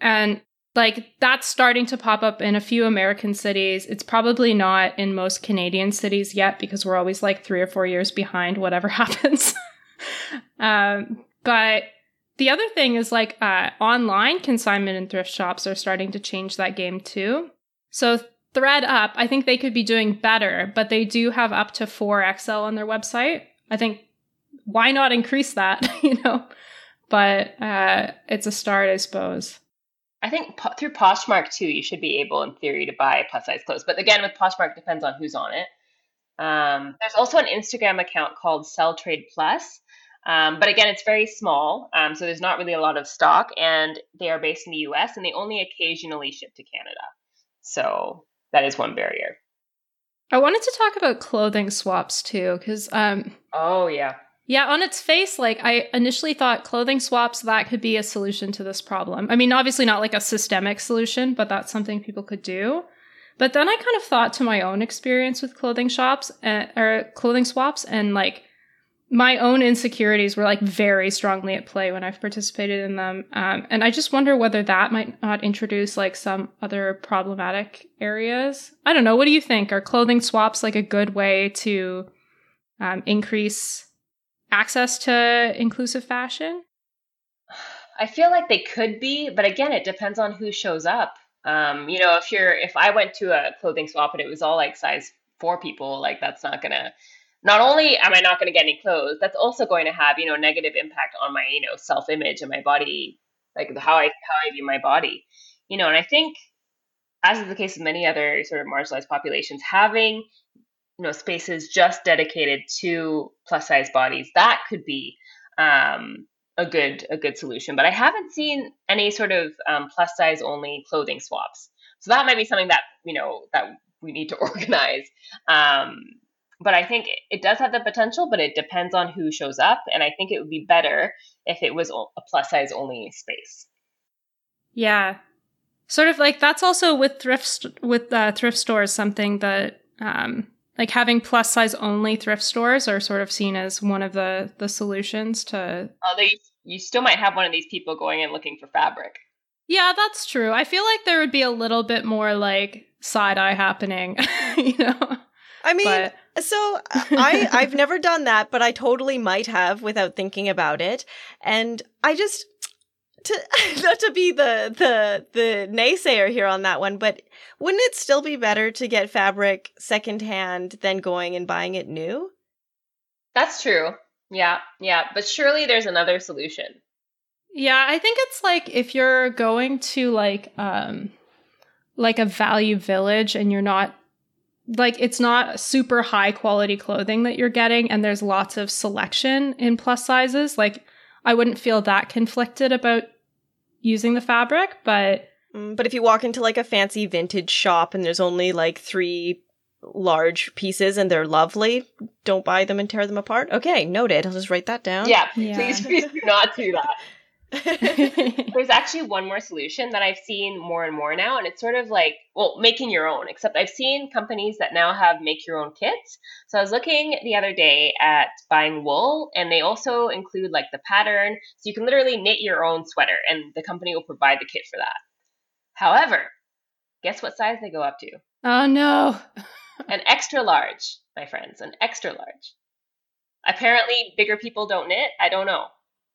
And like that's starting to pop up in a few American cities. It's probably not in most Canadian cities yet because we're always like 3 or 4 years behind whatever happens. But the other thing is like online consignment and thrift shops are starting to change that game too. So ThredUp, I think they could be doing better, but they do have up to 4XL on their website. I think why not increase that, you know? But it's a start, I suppose. I think through Poshmark too, you should be able in theory to buy plus size clothes. But again, with Poshmark, depends on who's on it. There's also an Instagram account called Sell Trade Plus. But again, it's very small. So there's not really a lot of stock, and they are based in the US and they only occasionally ship to Canada. So that is one barrier. I wanted to talk about clothing swaps too, because Yeah, on its face, like I initially thought clothing swaps, that could be a solution to this problem. I mean, obviously not like a systemic solution, but that's something people could do. But then I kind of thought to my own experience with clothing shops or clothing swaps, and like my own insecurities were like very strongly at play when I've participated in them. And I just wonder whether that might not introduce like some other problematic areas. I don't know. What do you think? Are clothing swaps like a good way to increase access to inclusive fashion? I feel like they could be, but again, it depends on who shows up. You know, if I went to a clothing swap and it was all like size 4 people, like that's not only am I not going to get any clothes, that's also going to have, you know, negative impact on my, you know, self-image and my body, like how I view my body, you know. And I think, as is the case with many other sort of marginalized populations, having, you know, spaces just dedicated to plus size bodies, that could be a good solution. But I haven't seen any sort of plus size only clothing swaps. So that might be something that, you know, that we need to organize. But I think it does have the potential, but it depends on who shows up. And I think it would be better if it was a plus size only space. Yeah. Sort of like that's also with thrift stores, something that, like having plus size only thrift stores are sort of seen as one of the solutions to... Although you still might have one of these people going and looking for fabric. Yeah, that's true. I feel like there would be a little bit more like side eye happening, you know? I mean, so I've never done that, but I totally might have without thinking about it. And I just... not to be the naysayer here on that one, but wouldn't it still be better to get fabric secondhand than going and buying it new? That's true. Yeah. But surely there's another solution. Yeah, I think it's like if you're going to like a Value Village and you're not like it's not super high quality clothing that you're getting, and there's lots of selection in plus sizes, like I wouldn't feel that conflicted about using the fabric, but if you walk into like a fancy vintage shop and there's only like 3 large pieces and they're lovely, don't buy them and tear them apart. Okay, noted. I'll just write that down. Yeah. Please do not do that. There's actually one more solution that I've seen more and more now, and it's sort of like, well, making your own, except I've seen companies that now have make your own kits. So I was looking the other day at buying wool, and they also include like the pattern. So you can literally knit your own sweater, and the company will provide the kit for that. However, guess what size they go up to? Oh, no. An extra large, my friends, an extra large. Apparently, bigger people don't knit. I don't know.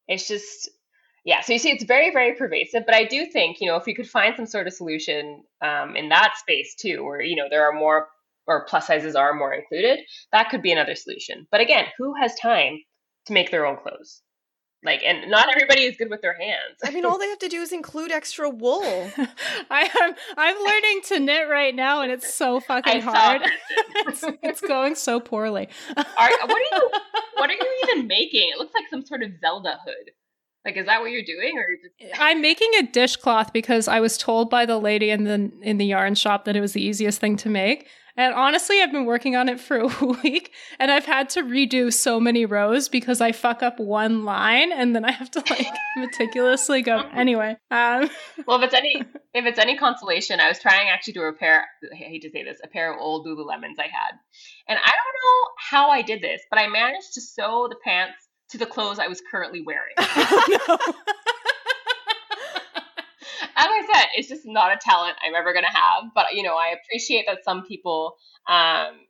It's just... Yeah, so you see, it's very, very pervasive. But I do think, you know, if we could find some sort of solution in that space too, where, you know, there are more or plus sizes are more included, that could be another solution. But again, who has time to make their own clothes? Like, and not everybody is good with their hands. I mean, all they have to do is include extra wool. I'm learning to knit right now, and it's so fucking hard. It's going so poorly. What are you even making? It looks like some sort of Zelda hood. Like, is that what you're doing? Or just— I'm making a dishcloth because I was told by the lady in the yarn shop that it was the easiest thing to make. And honestly, I've been working on it for a week, and I've had to redo so many rows because I fuck up one line, and then I have to like meticulously go anyway. Well, if it's any consolation, I was trying actually to repair, I hate to say this, a pair of old Lululemons I had, and I don't know how I did this, but I managed to sew the pants to the clothes I was currently wearing. Oh, no. As I said, it's just not a talent I'm ever going to have. But, you know, I appreciate that some people,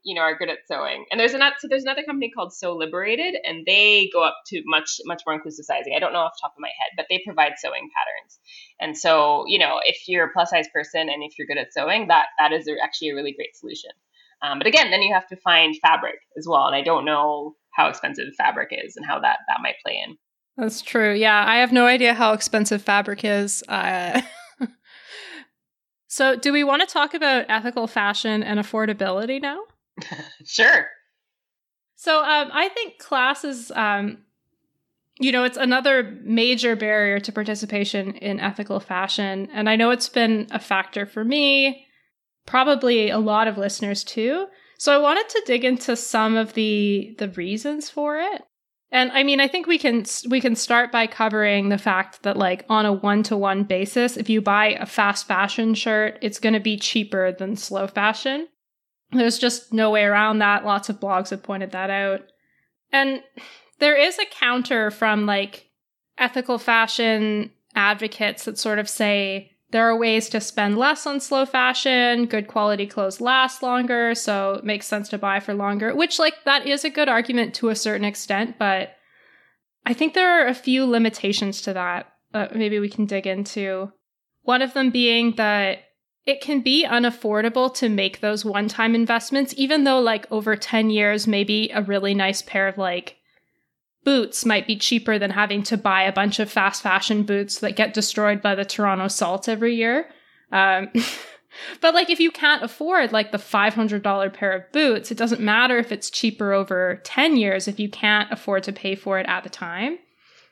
you know, are good at sewing. And there's another company called Sew Liberated, and they go up to much, much more inclusive sizing. I don't know off the top of my head, but they provide sewing patterns. And so, you know, if you're a plus size person and if you're good at sewing, that is actually a really great solution. But again, then you have to find fabric as well. And I don't know how expensive fabric is and how that might play in. That's true. Yeah, I have no idea how expensive fabric is. So do we want to talk about ethical fashion and affordability now? Sure. So I think class is, you know, it's another major barrier to participation in ethical fashion. And I know it's been a factor for me, probably a lot of listeners too. So I wanted to dig into some of the reasons for it. And I mean, I think we can start by covering the fact that, like, on a one-to-one basis, if you buy a fast fashion shirt, it's going to be cheaper than slow fashion. There's just no way around that. Lots of blogs have pointed that out. And there is a counter from, like, ethical fashion advocates that sort of say there are ways to spend less on slow fashion, good quality clothes last longer, so it makes sense to buy for longer, which, like, that is a good argument to a certain extent, but I think there are a few limitations to that that maybe we can dig into. One of them being that it can be unaffordable to make those one-time investments, even though, like, over 10 years, maybe a really nice pair of, like, boots might be cheaper than having to buy a bunch of fast fashion boots that get destroyed by the Toronto salt every year. But like, if you can't afford like the $500 pair of boots, it doesn't matter if it's cheaper over 10 years if you can't afford to pay for it at the time.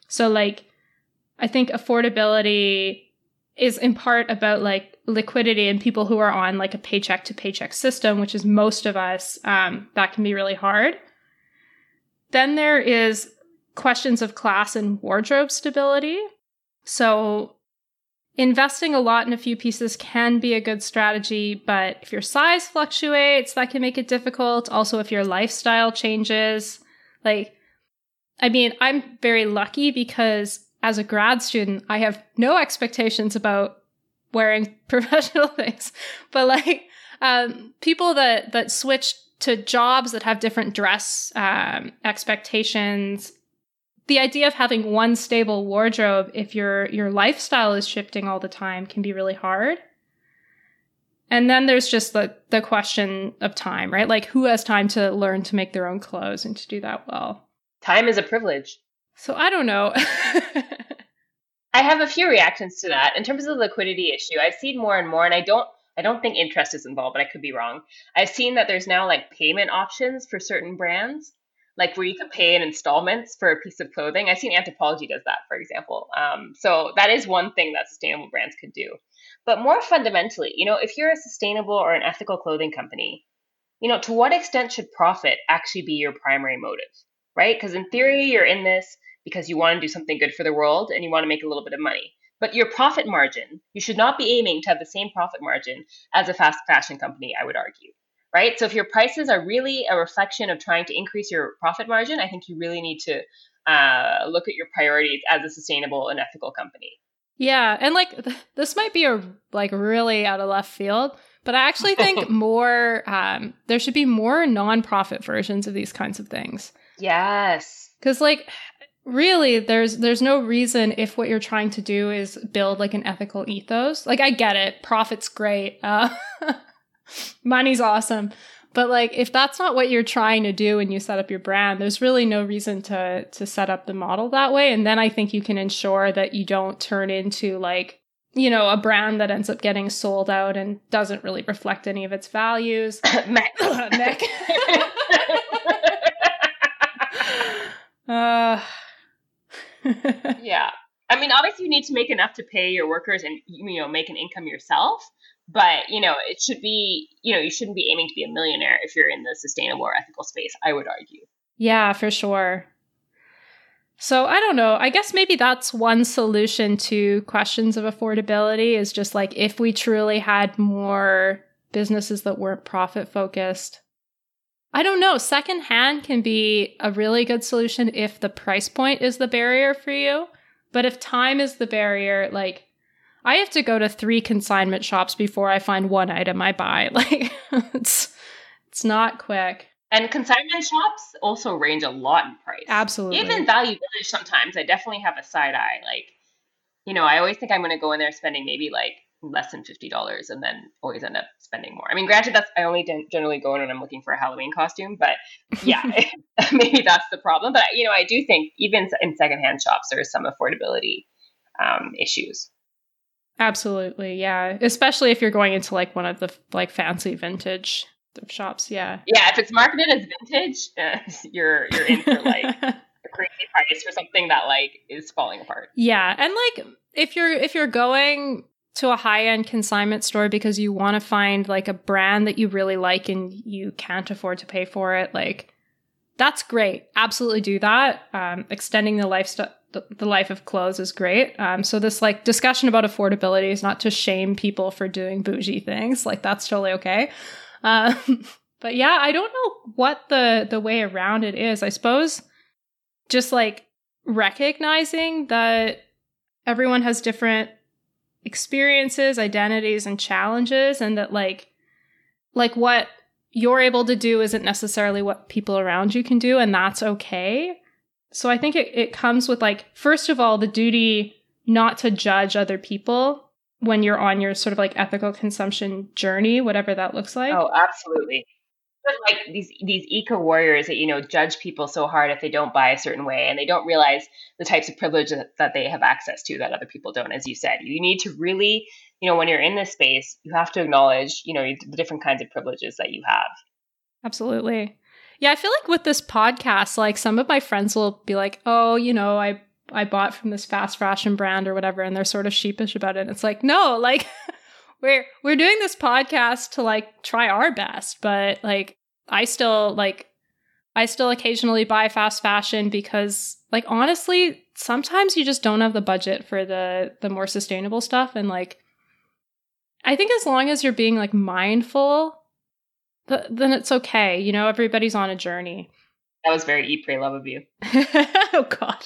So like, I think affordability is in part about like liquidity and people who are on like a paycheck to paycheck system, which is most of us. That can be really hard. Then there is questions of class and wardrobe stability. So investing a lot in a few pieces can be a good strategy, but if your size fluctuates, that can make it difficult. Also, if your lifestyle changes, like, I mean, I'm very lucky because as a grad student, I have no expectations about wearing professional things, but like people that switch to jobs that have different dress expectations. The idea of having one stable wardrobe if your lifestyle is shifting all the time can be really hard. And then there's just the question of time, right? Like, who has time to learn to make their own clothes and to do that well? Time is a privilege. So I don't know. I have a few reactions to that. In terms of the liquidity issue, I've seen more and more, and I don't think interest is involved, but I could be wrong. I've seen that there's now like payment options for certain brands, like where you can pay in installments for a piece of clothing. I've seen Anthropologie does that, for example. So that is one thing that sustainable brands could do. But more fundamentally, you know, if you're a sustainable or an ethical clothing company, you know, to what extent should profit actually be your primary motive, right? Because in theory, you're in this because you want to do something good for the world and you want to make a little bit of money. But your profit margin, you should not be aiming to have the same profit margin as a fast fashion company, I would argue, right? So if your prices are really a reflection of trying to increase your profit margin, I think you really need to look at your priorities as a sustainable and ethical company. Yeah. And like, this might be a like really out of left field, but I actually think there should be more nonprofit versions of these kinds of things. Yes. Because like, really, there's no reason if what you're trying to do is build like an ethical ethos. Like, I get it. Profit's great. Money's awesome. But like, if that's not what you're trying to do when you set up your brand, there's really no reason to set up the model that way. And then I think you can ensure that you don't turn into like, you know, a brand that ends up getting sold out and doesn't really reflect any of its values. Mech. Yeah. obviously you need to make enough to pay your workers and, you know, make an income yourself. But, you know, it should be, you know, you shouldn't be aiming to be a millionaire if you're in the sustainable or ethical space, I would argue. Yeah, for sure. So I don't know, I guess maybe that's one solution to questions of affordability is just like if we truly had more businesses that weren't profit focused. I don't know, secondhand can be a really good solution if the price point is the barrier for you. But if time is the barrier, like I have to go to 3 consignment shops before I find one item I buy. Like it's not quick. And consignment shops also range a lot in price. Absolutely. Even Value Village sometimes, I definitely have a side eye. Like, you know, I always think I'm going to go in there spending maybe like less than $50 and then always end up spending more. I mean, granted, that's I only generally go in when I'm looking for a Halloween costume, but yeah, maybe that's the problem. But, you know, I do think even in secondhand shops, there's some affordability issues. Absolutely. Yeah. Especially if you're going into like one of the like fancy vintage of shops. Yeah. Yeah. If it's marketed as vintage, you're in for like a crazy price for something that like is falling apart. Yeah. And like, if you're going to a high-end consignment store because you want to find like a brand that you really like and you can't afford to pay for it, like that's great. Absolutely do that. Extending the life of clothes is great. So this like discussion about affordability is not to shame people for doing bougie things. Like that's totally okay. But yeah, I don't know what the way around it is. I suppose just like recognizing that everyone has different experiences, identities, and challenges, and that like what you're able to do isn't necessarily what people around you can do, and that's okay. So I think it comes with like, first of all, the duty not to judge other people when you're on your sort of like ethical consumption journey, whatever that looks like. Oh, absolutely. But like these eco-warriors that, you know, judge people so hard if they don't buy a certain way and they don't realize the types of privilege that they have access to that other people don't, as you said. You need to really, you know, when you're in this space, you have to acknowledge, you know, the different kinds of privileges that you have. Absolutely. Yeah, I feel like with this podcast, like some of my friends will be like, oh, you know, I bought from this fast fashion brand or whatever, and they're sort of sheepish about it. It's like, no, like we're doing this podcast to like try our best, but like I still occasionally buy fast fashion because like honestly, sometimes you just don't have the budget for the more sustainable stuff. And like I think as long as you're being like mindful, then it's okay. You know, everybody's on a journey. That was very Eat, Pray, Love of you. Oh, God.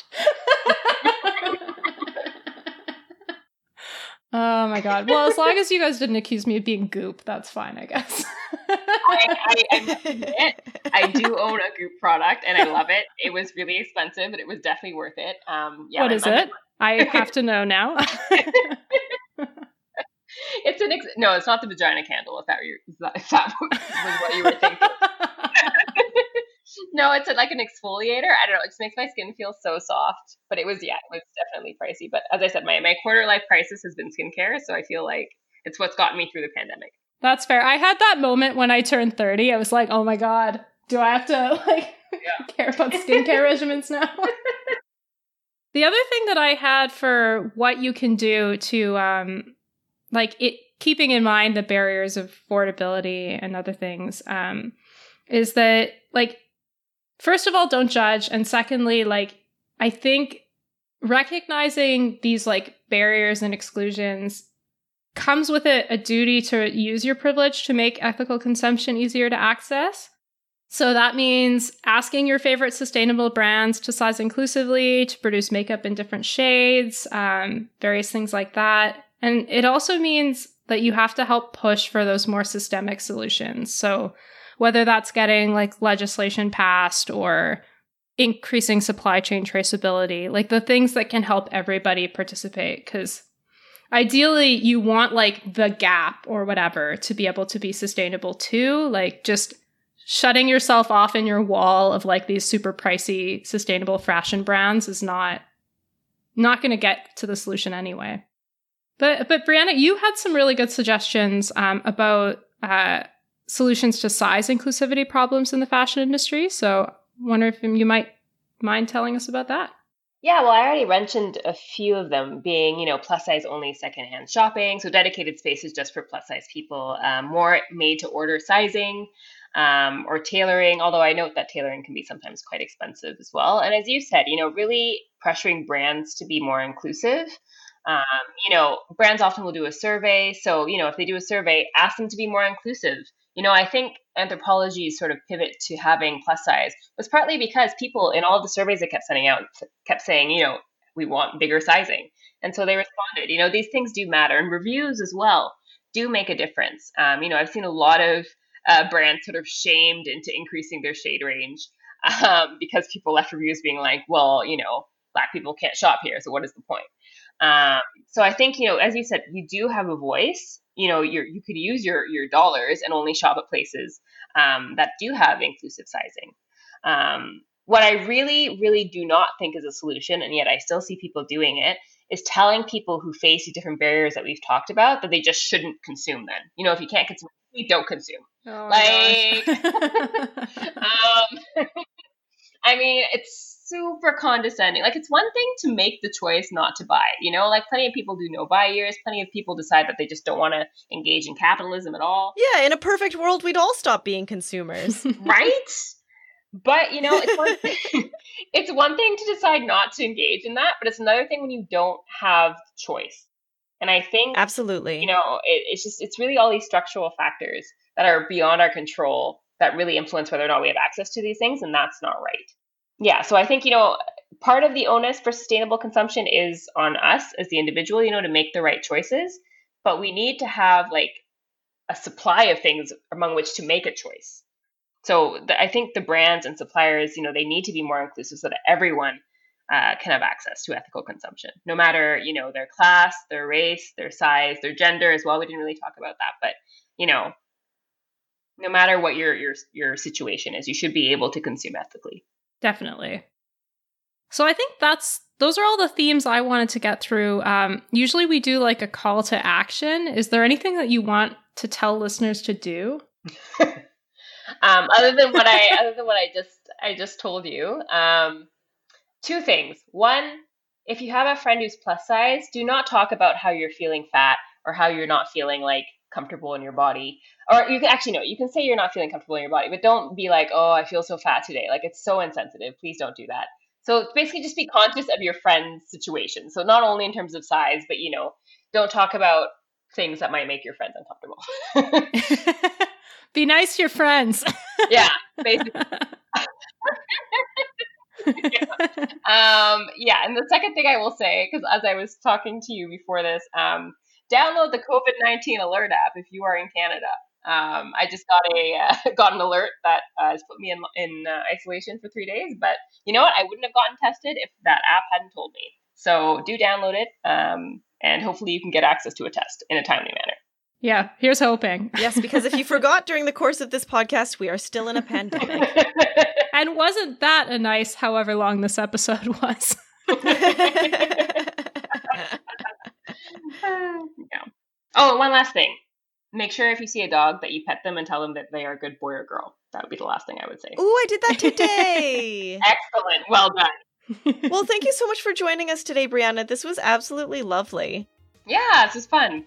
Oh, my God. Well, as long as you guys didn't accuse me of being Goop, that's fine, I guess. I do own a Goop product, and I love it. It was really expensive, but it was definitely worth it. Yeah, what is it? I have to know now. No, it's not the vagina candle, if that was what you were thinking. No, it's like an exfoliator. I don't know. It just makes my skin feel so soft. But it was definitely pricey. But as I said, my quarter life crisis has been skincare. So I feel like it's what's gotten me through the pandemic. That's fair. I had that moment when I turned 30. I was like, oh my God, do I have to like care about skincare regimens now? The other thing that I had for what you can do to like it, keeping in mind the barriers of affordability and other things is that like, first of all, don't judge. And secondly, like, I think recognizing these like barriers and exclusions comes with it a duty to use your privilege to make ethical consumption easier to access. So that means asking your favorite sustainable brands to size inclusively, to produce makeup in different shades, various things like that. And it also means that you have to help push for those more systemic solutions. So whether that's getting like legislation passed or increasing supply chain traceability, like the things that can help everybody participate. Because ideally you want like the Gap or whatever to be able to be sustainable too. Like just shutting yourself off in your wall of like these super pricey sustainable fashion brands is not going to get to the solution anyway. But Brianna, you had some really good suggestions about solutions to size inclusivity problems in the fashion industry. So I wonder if you might mind telling us about that. Yeah, well, I already mentioned a few of them being, plus size only secondhand shopping. So dedicated spaces just for plus size people, more made to order sizing, or tailoring. Although I note that tailoring can be sometimes quite expensive as well. And as you said, really pressuring brands to be more inclusive. Brands often will do a survey. So, if they do a survey, ask them to be more inclusive. I think Anthropologie's sort of pivot to having plus size was partly because people in all of the surveys they kept sending out kept saying, we want bigger sizing. And so they responded, these things do matter. And reviews as well do make a difference. I've seen a lot of brands sort of shamed into increasing their shade range because people left reviews being like, well, Black people can't shop here. So what is the point? So I think, as you said, you do have a voice. You could use your dollars and only shop at places that do have inclusive sizing. What I really, really do not think is a solution, and yet I still see people doing it, is telling people who face the different barriers that we've talked about that they just shouldn't consume then. If you can't consume, you don't consume. Oh, like, I mean, it's super condescending. Like, it's one thing to make the choice not to buy, like plenty of people do no buy years. Plenty of people decide that they just don't want to engage in capitalism at all. Yeah. In a perfect world, we'd all stop being consumers. Right. But, it's one thing to decide not to engage in that, but it's another thing when you don't have choice. And I think, absolutely, it's really all these structural factors that are beyond our control that really influence whether or not we have access to these things. And that's not right. Yeah. So I think, part of the onus for sustainable consumption is on us as the individual, to make the right choices, but we need to have like a supply of things among which to make a choice. So I think the brands and suppliers, they need to be more inclusive so that everyone can have access to ethical consumption, no matter, their class, their race, their size, their gender as well. We didn't really talk about that, but, no matter what your situation is, you should be able to consume ethically. Definitely. So I think those are all the themes I wanted to get through. Usually we do like a call to action. Is there anything that you want to tell listeners to do? Other than what I just told you, two things. One, if you have a friend who's plus size, do not talk about how you're feeling fat or how you're not feeling like comfortable in your body. Or you can say you're not feeling comfortable in your body, but don't be like, oh, I feel so fat today. Like, it's so insensitive. Please don't do that. So basically just be conscious of your friend's situation. So not only in terms of size, but, don't talk about things that might make your friends uncomfortable. Be nice to your friends. Yeah, basically. And the second thing I will say, because as I was talking to you before this, download the COVID-19 alert app if you are in Canada. I just got an alert that has put me in isolation for 3 days. But you know what? I wouldn't have gotten tested if that app hadn't told me. So do download it, and hopefully you can get access to a test in a timely manner. Yeah, here's hoping. Yes, because if you forgot during the course of this podcast, we are still in a pandemic. And wasn't that a nice however long this episode was? Yeah. Oh, and one last thing. Make sure if you see a dog that you pet them and tell them that they are a good boy or girl. That would be the last thing I would say. Ooh, I did that today. Excellent. Well done. Well, thank you so much for joining us today, Brianna. This was absolutely lovely. Yeah, this was fun.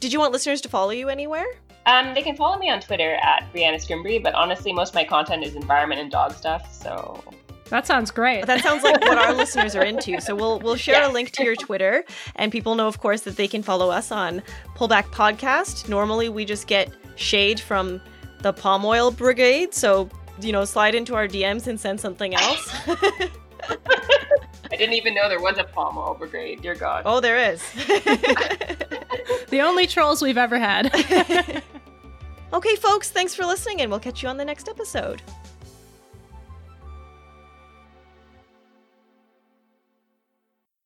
Did you want listeners to follow you anywhere? They can follow me on Twitter at Brianna Scrimbre, but honestly, most of my content is environment and dog stuff, so... That sounds great. That sounds like what our listeners are into. So we'll share a link to your Twitter, and people know, of course, that they can follow us on Pullback Podcast. Normally, we just get shade from the palm oil brigade. So, slide into our DMs and send something else. I didn't even know there was a palm oil brigade. Dear God. Oh, there is. The only trolls we've ever had. Okay, folks, thanks for listening, and we'll catch you on the next episode.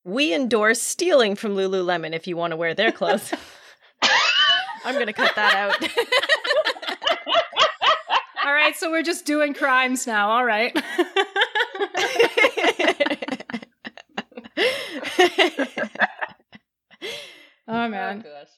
We endorse stealing from Lululemon if you want to wear their clothes. I'm going to cut that out. All right, so we're just doing crimes now. All right. Oh, man. Oh, gosh.